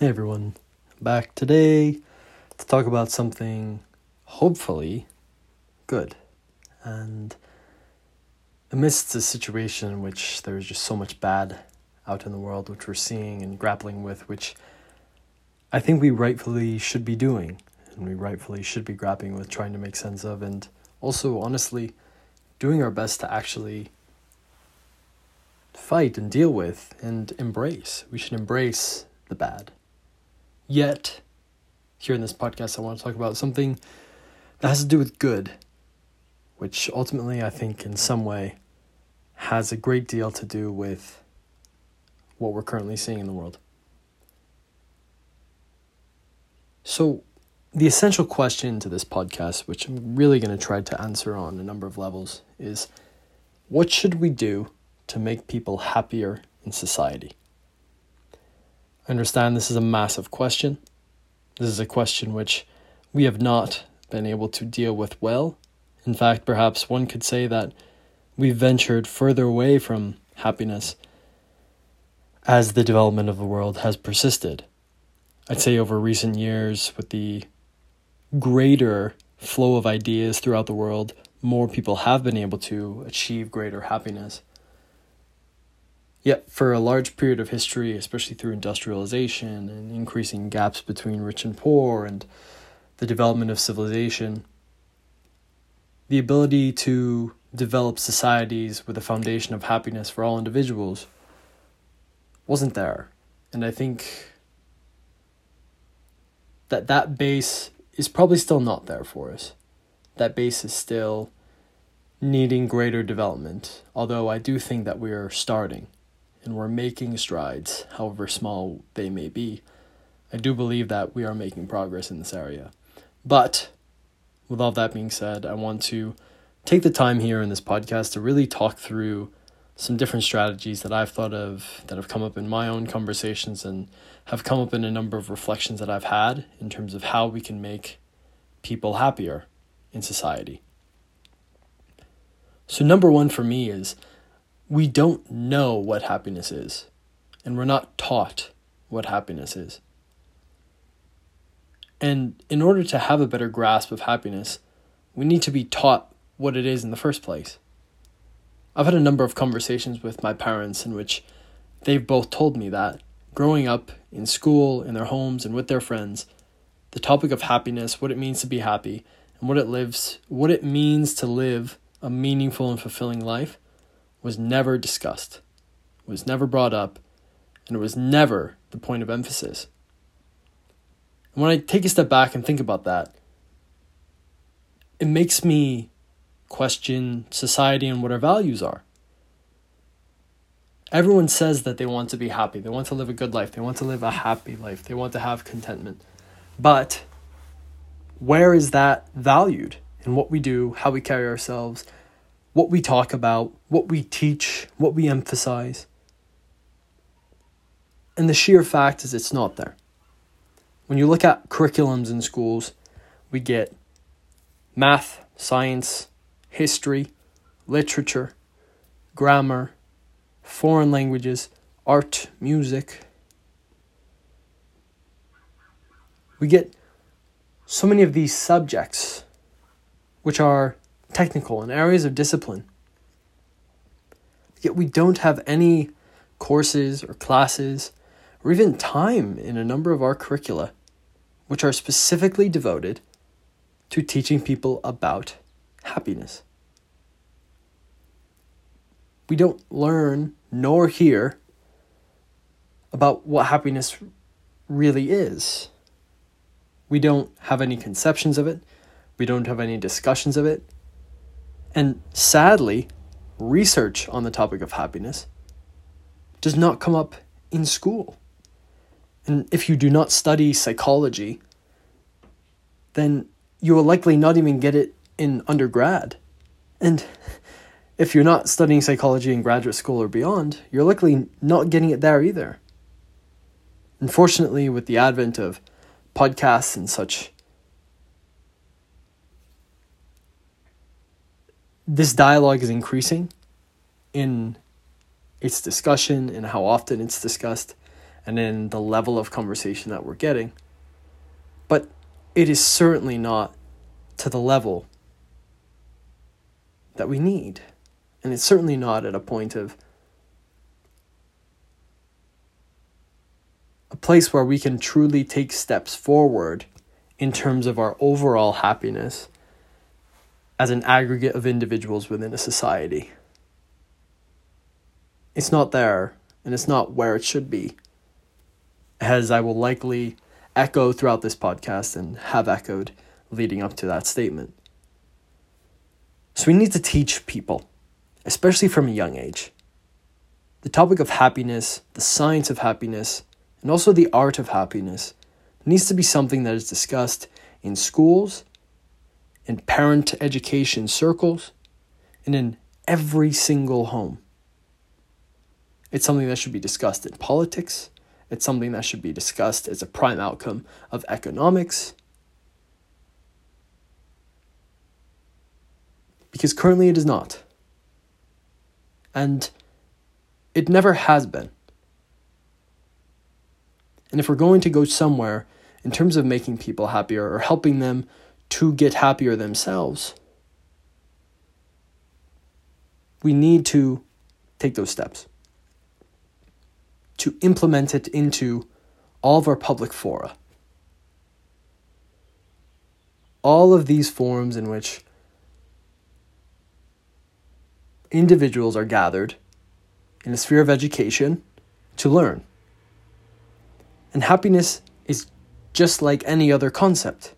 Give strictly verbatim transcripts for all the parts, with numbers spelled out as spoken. Hey everyone, back today to talk about something hopefully good. And amidst the situation in which there's just so much bad out in the world, which we're seeing and grappling with, which I think we rightfully should be doing, and we rightfully should be grappling with, trying to make sense of, and also honestly doing our best to actually fight and deal with and embrace. We should embrace the bad. Yet, here in this podcast, I want to talk about something that has to do with good, which ultimately I think in some way has a great deal to do with what we're currently seeing in the world. So, the essential question to this podcast, which I'm really going to try to answer on a number of levels, is what should we do to make people happier in society? I understand this is a massive question. This is a question which we have not been able to deal with well. In fact, perhaps one could say that we ventured further away from happiness as the development of the world has persisted. I'd say over recent years, with the greater flow of ideas throughout the world, more people have been able to achieve greater happiness. Yet, for a large period of history, especially through industrialization and increasing gaps between rich and poor and the development of civilization, the ability to develop societies with a foundation of happiness for all individuals wasn't there. And I think that that base is probably still not there for us. That base is still needing greater development, although I do think that we are starting. And we're making strides, however small they may be. I do believe that we are making progress in this area. But, with all that being said, I want to take the time here in this podcast to really talk through some different strategies that I've thought of, that have come up in my own conversations, and have come up in a number of reflections that I've had in terms of how we can make people happier in society. So number one for me is, we don't know what happiness is, and we're not taught what happiness is. And in order to have a better grasp of happiness, we need to be taught what it is in the first place. I've had a number of conversations with my parents in which they've both told me that, growing up, in school, in their homes, and with their friends, the topic of happiness, what it means to be happy, and what it lives, what it means to live a meaningful and fulfilling life, was never discussed, was never brought up, and it was never the point of emphasis. And when I take a step back and think about that, it makes me question society and what our values are. Everyone says that they want to be happy, they want to live a good life, they want to live a happy life, they want to have contentment. But where is that valued in what we do, how we carry ourselves, what we talk about, what we teach, what we emphasize? And the sheer fact is it's not there. When you look at curriculums in schools, we get math, science, history, literature, grammar, foreign languages, art, music. We get so many of these subjects which are technical and areas of discipline. Yet we don't have any courses or classes or even time in a number of our curricula which are specifically devoted to teaching people about happiness. We don't learn nor hear about what happiness really is. We don't have any conceptions of it. We don't have any discussions of it. And sadly, research on the topic of happiness does not come up in school. And if you do not study psychology, then you will likely not even get it in undergrad. And if you're not studying psychology in graduate school or beyond, you're likely not getting it there either. Unfortunately, with the advent of podcasts and such, this dialogue is increasing in its discussion and how often it's discussed. and then the level of conversation that we're getting. But it is certainly not to the level that we need. And it's certainly not at a point of a place where we can truly take steps forward in terms of our overall happiness as an aggregate of individuals within a society. It's not there, and it's not where it should be, as I will likely echo throughout this podcast and have echoed leading up to that statement. So we need to teach people, especially from a young age, the topic of happiness, the science of happiness, and also the art of happiness needs to be something that is discussed in schools, in parent education circles, and in every single home. It's something that should be discussed in politics. It's something that should be discussed as a prime outcome of economics. Because currently it is not. And it never has been. And if we're going to go somewhere in terms of making people happier or helping them to get happier themselves, we need to take those steps to implement it into all of our public fora. All of these forums in which individuals are gathered in the sphere of education to learn. And happiness is just like any other concept.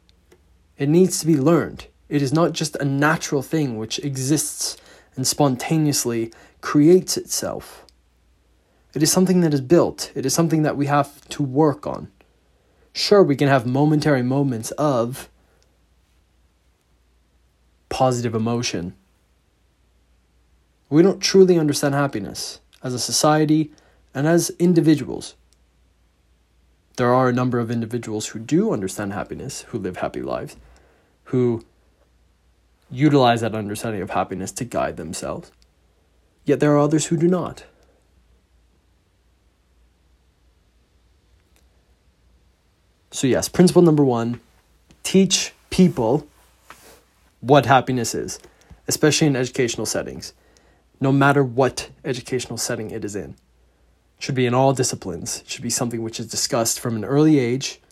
It needs to be learned. It is not just a natural thing which exists and spontaneously creates itself. It is something that is built. It is something that we have to work on. Sure, we can have momentary moments of positive emotion. We don't truly understand happiness as a society and as individuals. There are a number of individuals who do understand happiness, who live happy lives, who utilize that understanding of happiness to guide themselves. Yet there are others who do not. So yes, principle number one, teach people what happiness is, especially in educational settings, no matter what educational setting it is in. It should be in all disciplines. It should be something which is discussed from an early age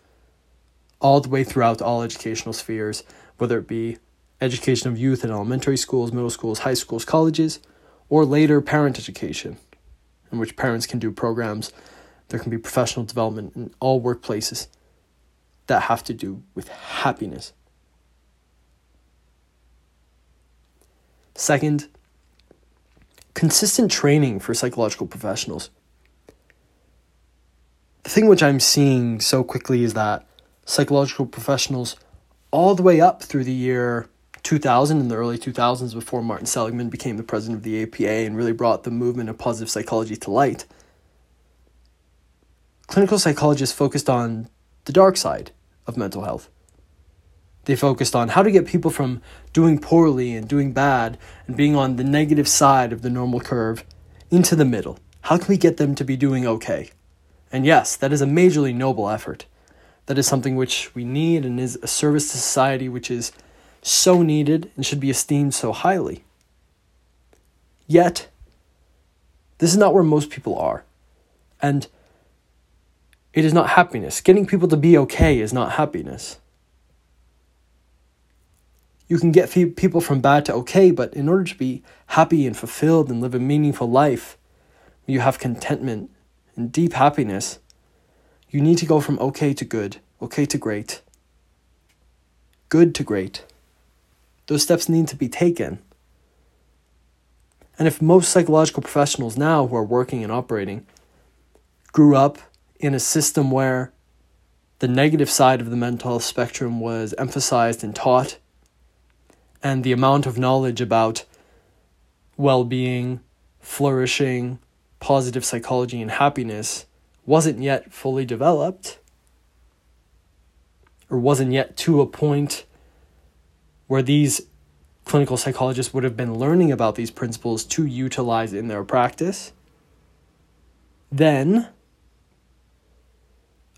all the way throughout all educational spheres, whether it be education of youth in elementary schools, middle schools, high schools, colleges, or later parent education, in which parents can do programs. There can be professional development in all workplaces that have to do with happiness. Second, consistent training for psychological professionals. The thing which I'm seeing so quickly is that psychological professionals all the way up through the year two thousand, in the early two thousands, before Martin Seligman became the president of the A P A and really brought the movement of positive psychology to light, clinical psychologists focused on the dark side of mental health. They focused on how to get people from doing poorly and doing bad and being on the negative side of the normal curve into the middle. How can we get them to be doing okay? And yes, that is a majorly noble effort. That is something which we need and is a service to society which is so needed and should be esteemed so highly. Yet, this is not where most people are. And it is not happiness. Getting people to be okay is not happiness. You can get people from bad to okay, but in order to be happy and fulfilled and live a meaningful life, you have contentment and deep happiness, you need to go from okay to good, okay to great, good to great. Those steps need to be taken. And if most psychological professionals now who are working and operating grew up in a system where the negative side of the mental health spectrum was emphasized and taught, and the amount of knowledge about well-being, flourishing, positive psychology, and happiness wasn't yet fully developed, or wasn't yet to a point where these clinical psychologists would have been learning about these principles to utilize in their practice, then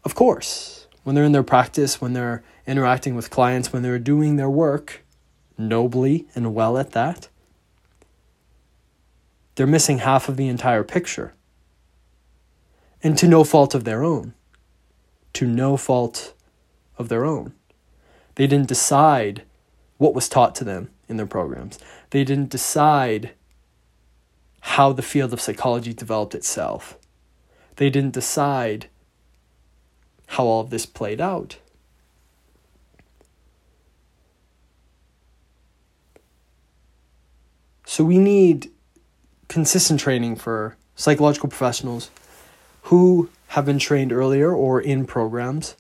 Of course, when they're in their practice, when they're interacting with clients, when they're doing their work nobly and well at that, they're missing half of the entire picture. And to no fault of their own. To no fault of their own. They didn't decide what was taught to them in their programs. They didn't decide how the field of psychology developed itself. They didn't decide how all of this played out. So we need consistent training for psychological professionals who have been trained earlier or in programs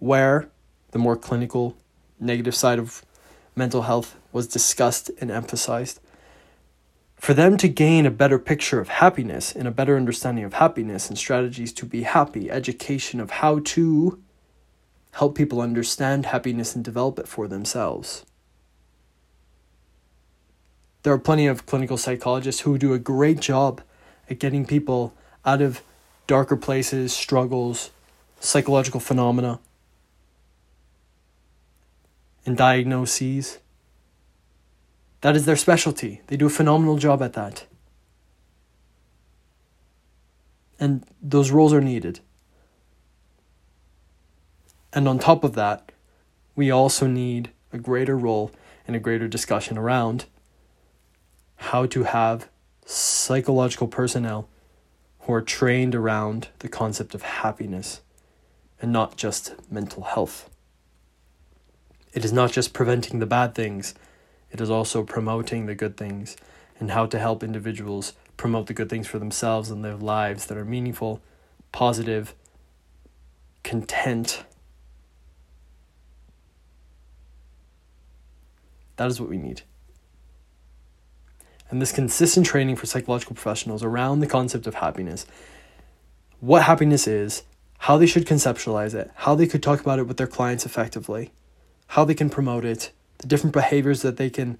where the more clinical, negative side of mental health was discussed and emphasized. For them to gain a better picture of happiness and a better understanding of happiness and strategies to be happy, education of how to help people understand happiness and develop it for themselves. There are plenty of clinical psychologists who do a great job at getting people out of darker places, struggles, psychological phenomena, and diagnoses. That is their specialty. They do a phenomenal job at that. And those roles are needed. And on top of that, we also need a greater role and a greater discussion around how to have psychological personnel who are trained around the concept of happiness and not just mental health. It is not just preventing the bad things, it is also promoting the good things and how to help individuals promote the good things for themselves and their lives that are meaningful, positive, content. That is what we need. And this consistent training for psychological professionals around the concept of happiness, what happiness is, how they should conceptualize it, how they could talk about it with their clients effectively, how they can promote it, the different behaviors that they can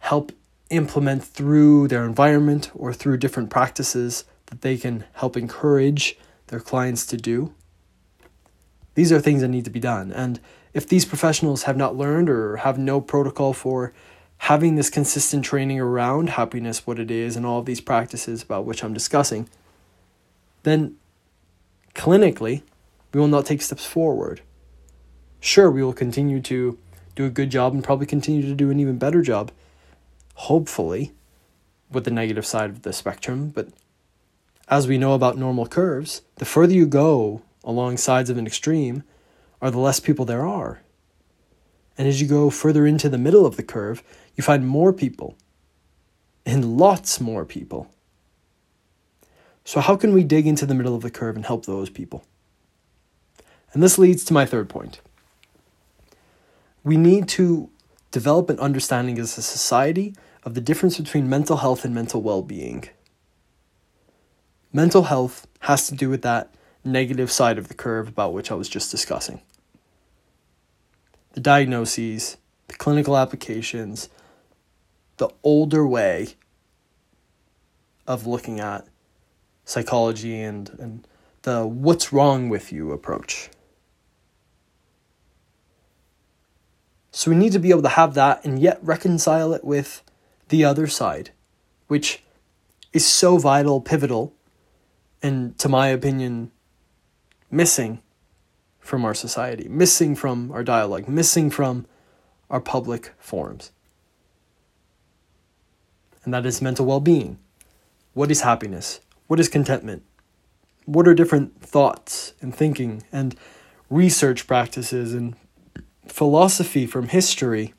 help implement through their environment or through different practices that they can help encourage their clients to do. These are things that need to be done. And if these professionals have not learned or have no protocol for having this consistent training around happiness, what it is, and all of these practices about which I'm discussing, then clinically, we will not take steps forward. Sure, we will continue to do a good job and probably continue to do an even better job, hopefully, with the negative side of the spectrum. But as we know about normal curves, the further you go along sides of an extreme are the less people there are. And as you go further into the middle of the curve, you find more people and lots more people. So how can we dig into the middle of the curve and help those people? And this leads to my third point. We need to develop an understanding as a society of the difference between mental health and mental well-being. Mental health has to do with that negative side of the curve about which I was just discussing. The diagnoses, the clinical applications, the older way of looking at psychology and, and the what's wrong with you approach. So we need to be able to have that and yet reconcile it with the other side, which is so vital, pivotal, and to my opinion, missing from our society, missing from our dialogue, missing from our public forums. And that is mental well-being. What is happiness? What is contentment? What are different thoughts and thinking and research practices and philosophy from history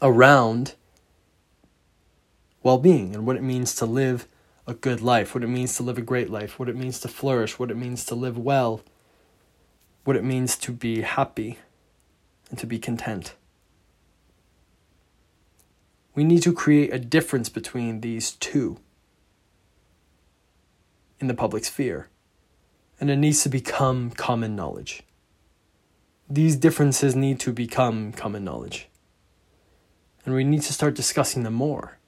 around well-being and what it means to live a good life, what it means to live a great life, what it means to flourish, what it means to live well, what it means to be happy and to be content. We need to create a difference between these two in the public sphere, and it needs to become common knowledge. These differences need to become common knowledge. And we need to start discussing them more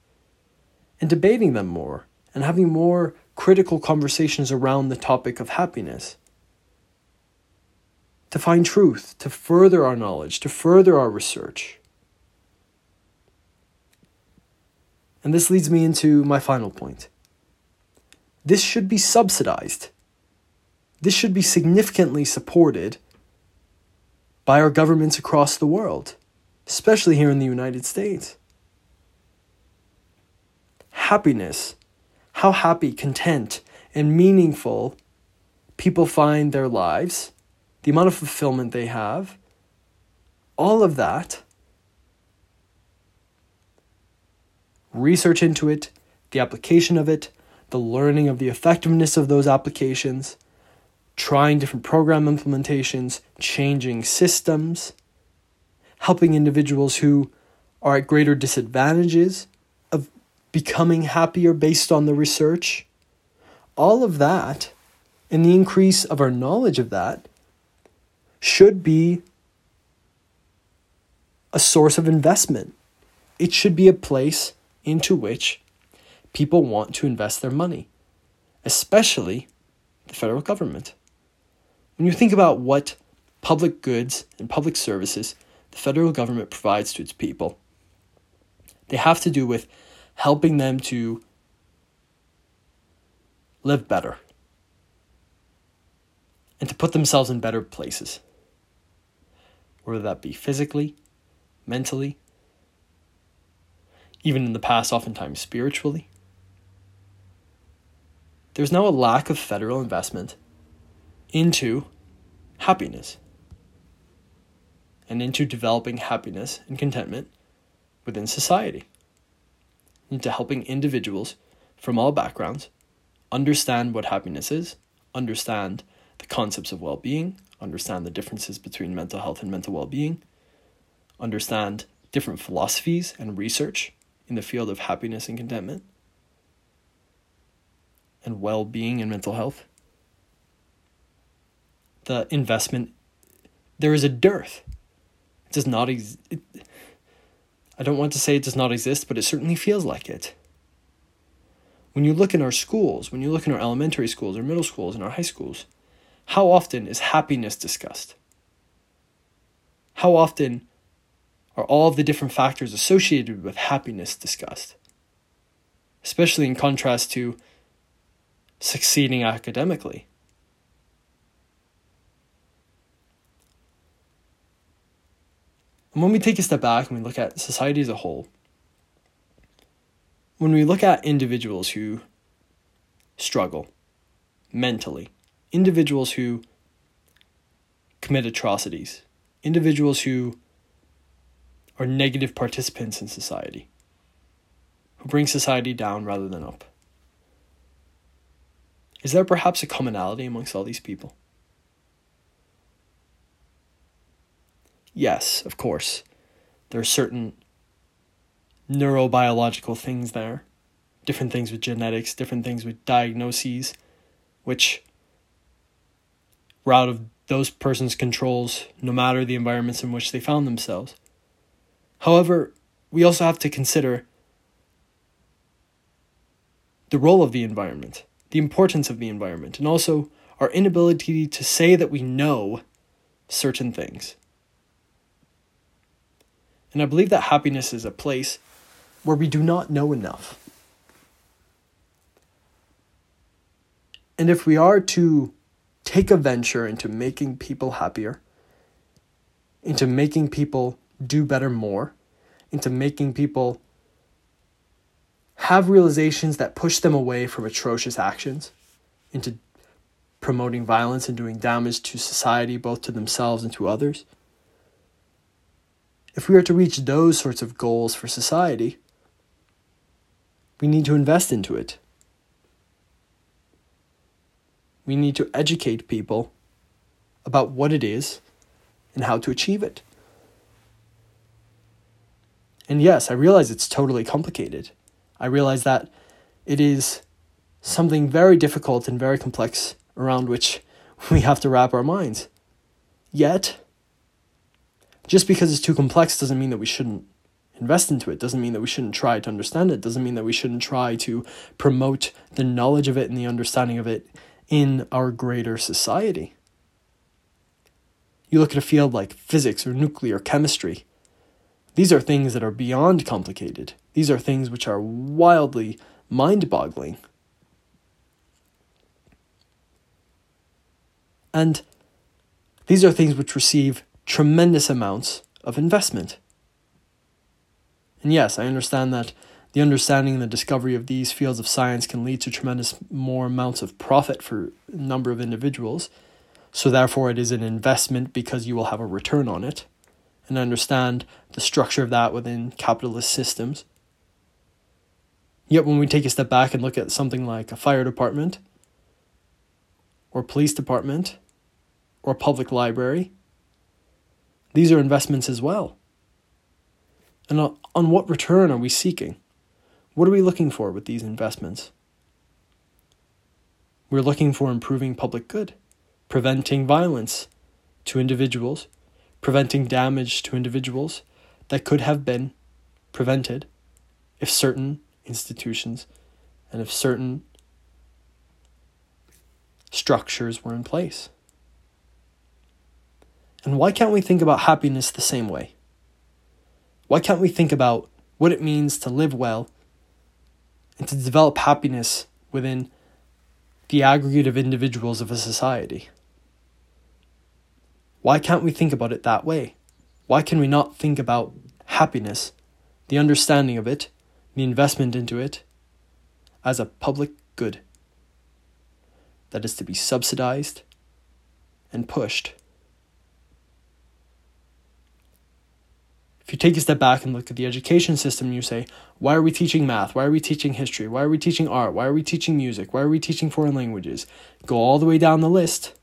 and debating them more and having more critical conversations around the topic of happiness to find truth, to further our knowledge, to further our research. And this leads me into my final point. This should be subsidized. This should be significantly supported by our governments across the world, especially here in the United States. Happiness, how happy, content, and meaningful people find their lives, the amount of fulfillment they have, all of that, research into it, the application of it, the learning of the effectiveness of those applications, trying different program implementations, changing systems, helping individuals who are at greater disadvantages of becoming happier based on the research. All of that, and the increase of our knowledge of that, should be a source of investment. It should be a place into which people want to invest their money, especially the federal government. When you think about what public goods and public services the federal government provides to its people, they have to do with helping them to live better and to put themselves in better places, whether that be physically, mentally, even in the past, oftentimes spiritually. There's now a lack of federal investment into happiness and into developing happiness and contentment within society, into helping individuals from all backgrounds understand what happiness is, understand the concepts of well-being, understand the differences between mental health and mental well-being, understand different philosophies and research in the field of happiness and contentment, and well-being and mental health. The investment, there is a dearth. It does not exist. I don't want to say it does not exist, but it certainly feels like it. When you look in our schools, when you look in our elementary schools, our middle schools, and our high schools, how often is happiness discussed? How often are all of the different factors associated with happiness discussed? Especially in contrast to succeeding academically. And when we take a step back and we look at society as a whole, when we look at individuals who struggle mentally, individuals who commit atrocities, individuals who are negative participants in society, who bring society down rather than up, is there perhaps a commonality amongst all these people? Yes, of course. There are certain neurobiological things there, different things with genetics, different things with diagnoses, which were out of those persons' controls, no matter the environments in which they found themselves. However, we also have to consider the role of the environment, the importance of the environment, and also our inability to say that we know certain things. And I believe that happiness is a place where we do not know enough. And if we are to take a venture into making people happier, into making people do better more, into making people have realizations that push them away from atrocious actions, into promoting violence and doing damage to society, both to themselves and to others. If we are to reach those sorts of goals for society, we need to invest into it. We need to educate people about what it is and how to achieve it. And yes, I realize it's totally complicated. I realize that it is something very difficult and very complex around which we have to wrap our minds. Yet, just because it's too complex doesn't mean that we shouldn't invest into it, doesn't mean that we shouldn't try to understand it, doesn't mean that we shouldn't try to promote the knowledge of it and the understanding of it in our greater society. You look at a field like physics or nuclear chemistry. These are things that are beyond complicated. These are things which are wildly mind-boggling. And these are things which receive tremendous amounts of investment. And yes, I understand that the understanding and the discovery of these fields of science can lead to tremendous more amounts of profit for a number of individuals. So therefore it is an investment because you will have a return on it. And I understand the structure of that within capitalist systems. Yet when we take a step back and look at something like a fire department, or police department, or public library, these are investments as well. And on what return are we seeking? What are we looking for with these investments? We're looking for improving public good, preventing violence to individuals, preventing damage to individuals that could have been prevented if certain institutions and if certain structures were in place. And why can't we think about happiness the same way? Why can't we think about what it means to live well and to develop happiness within the aggregate of individuals of a society? Why can't we think about it that way? Why can we not think about happiness, the understanding of it, the investment into it, as a public good that is to be subsidized and pushed? If you take a step back and look at the education system and you say, why are we teaching math? Why are we teaching history? Why are we teaching art? Why are we teaching music? Why are we teaching foreign languages? Go all the way down the list.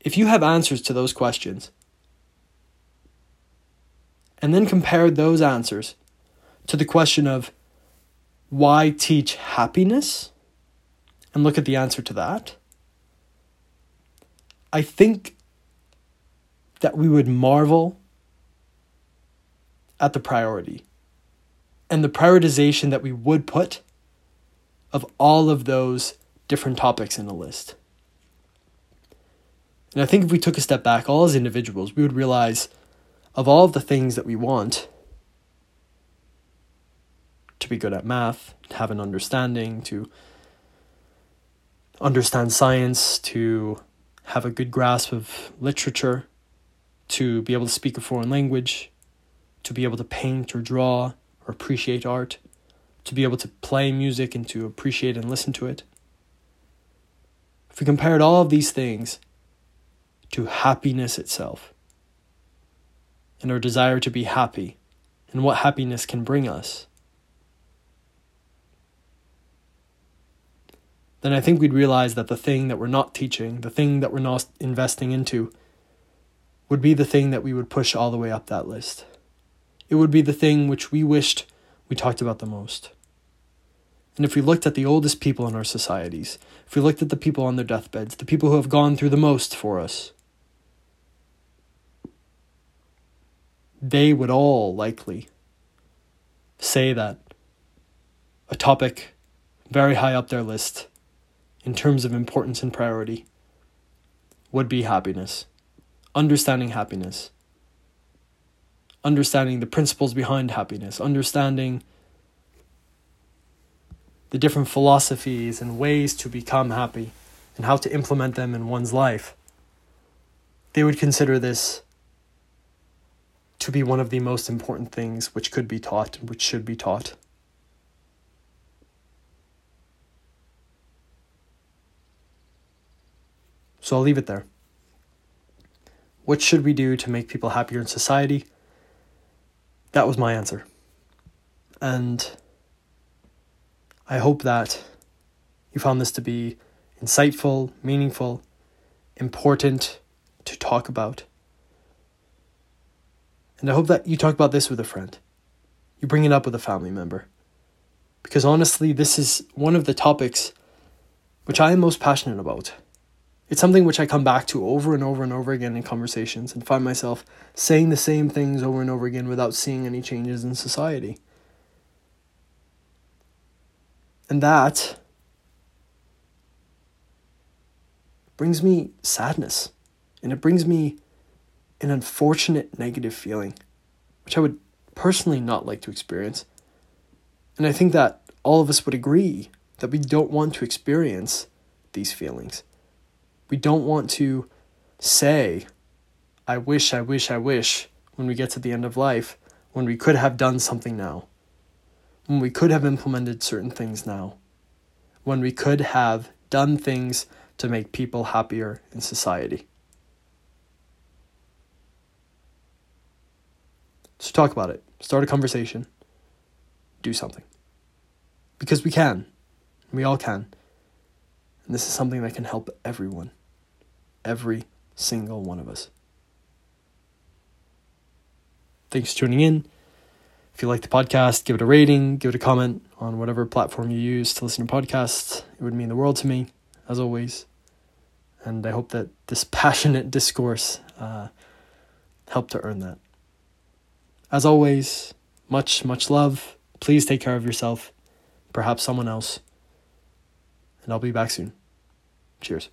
If you have answers to those questions, and then compare those answers to the question of why teach happiness, and look at the answer to that, I think that we would marvel at the priority and the prioritization that we would put of all of those different topics in a list. And I think if we took a step back, all as individuals, we would realize of all of the things that we want, to be good at math, to have an understanding, to understand science, to have a good grasp of literature, to be able to speak a foreign language, to be able to paint or draw or appreciate art, to be able to play music and to appreciate and listen to it. If we compared all of these things to happiness itself and our desire to be happy and what happiness can bring us, then I think we'd realize that the thing that we're not teaching, the thing that we're not investing into, would be the thing that we would push all the way up that list. It would be the thing which we wished we talked about the most. And if we looked at the oldest people in our societies, if we looked at the people on their deathbeds, the people who have gone through the most for us, they would all likely say that a topic very high up their list in terms of importance and priority would be happiness. Understanding happiness, understanding the principles behind happiness, understanding the different philosophies and ways to become happy and how to implement them in one's life, they would consider this to be one of the most important things which could be taught and which should be taught. So I'll leave it there. What should we do to make people happier in society? That was my answer. And I hope that you found this to be insightful, meaningful, important to talk about. And I hope that you talk about this with a friend. You bring it up with a family member. Because honestly, this is one of the topics which I am most passionate about. It's something which I come back to over and over and over again in conversations and find myself saying the same things over and over again without seeing any changes in society. And that brings me sadness, and it brings me an unfortunate negative feeling, which I would personally not like to experience. And I think that all of us would agree that we don't want to experience these feelings. We don't want to say, I wish, I wish, I wish, when we get to the end of life, when we could have done something now, when we could have implemented certain things now, when we could have done things to make people happier in society. So talk about it. Start a conversation. Do something. Because we can. We all can. And this is something that can help everyone. Every single one of us. Thanks for tuning in. If you like the podcast, give it a rating, give it a comment on whatever platform you use to listen to podcasts. It would mean the world to me, as always. And I hope that this passionate discourse uh, helped to earn that. As always, much, much love. Please take care of yourself, perhaps someone else. And I'll be back soon. Cheers.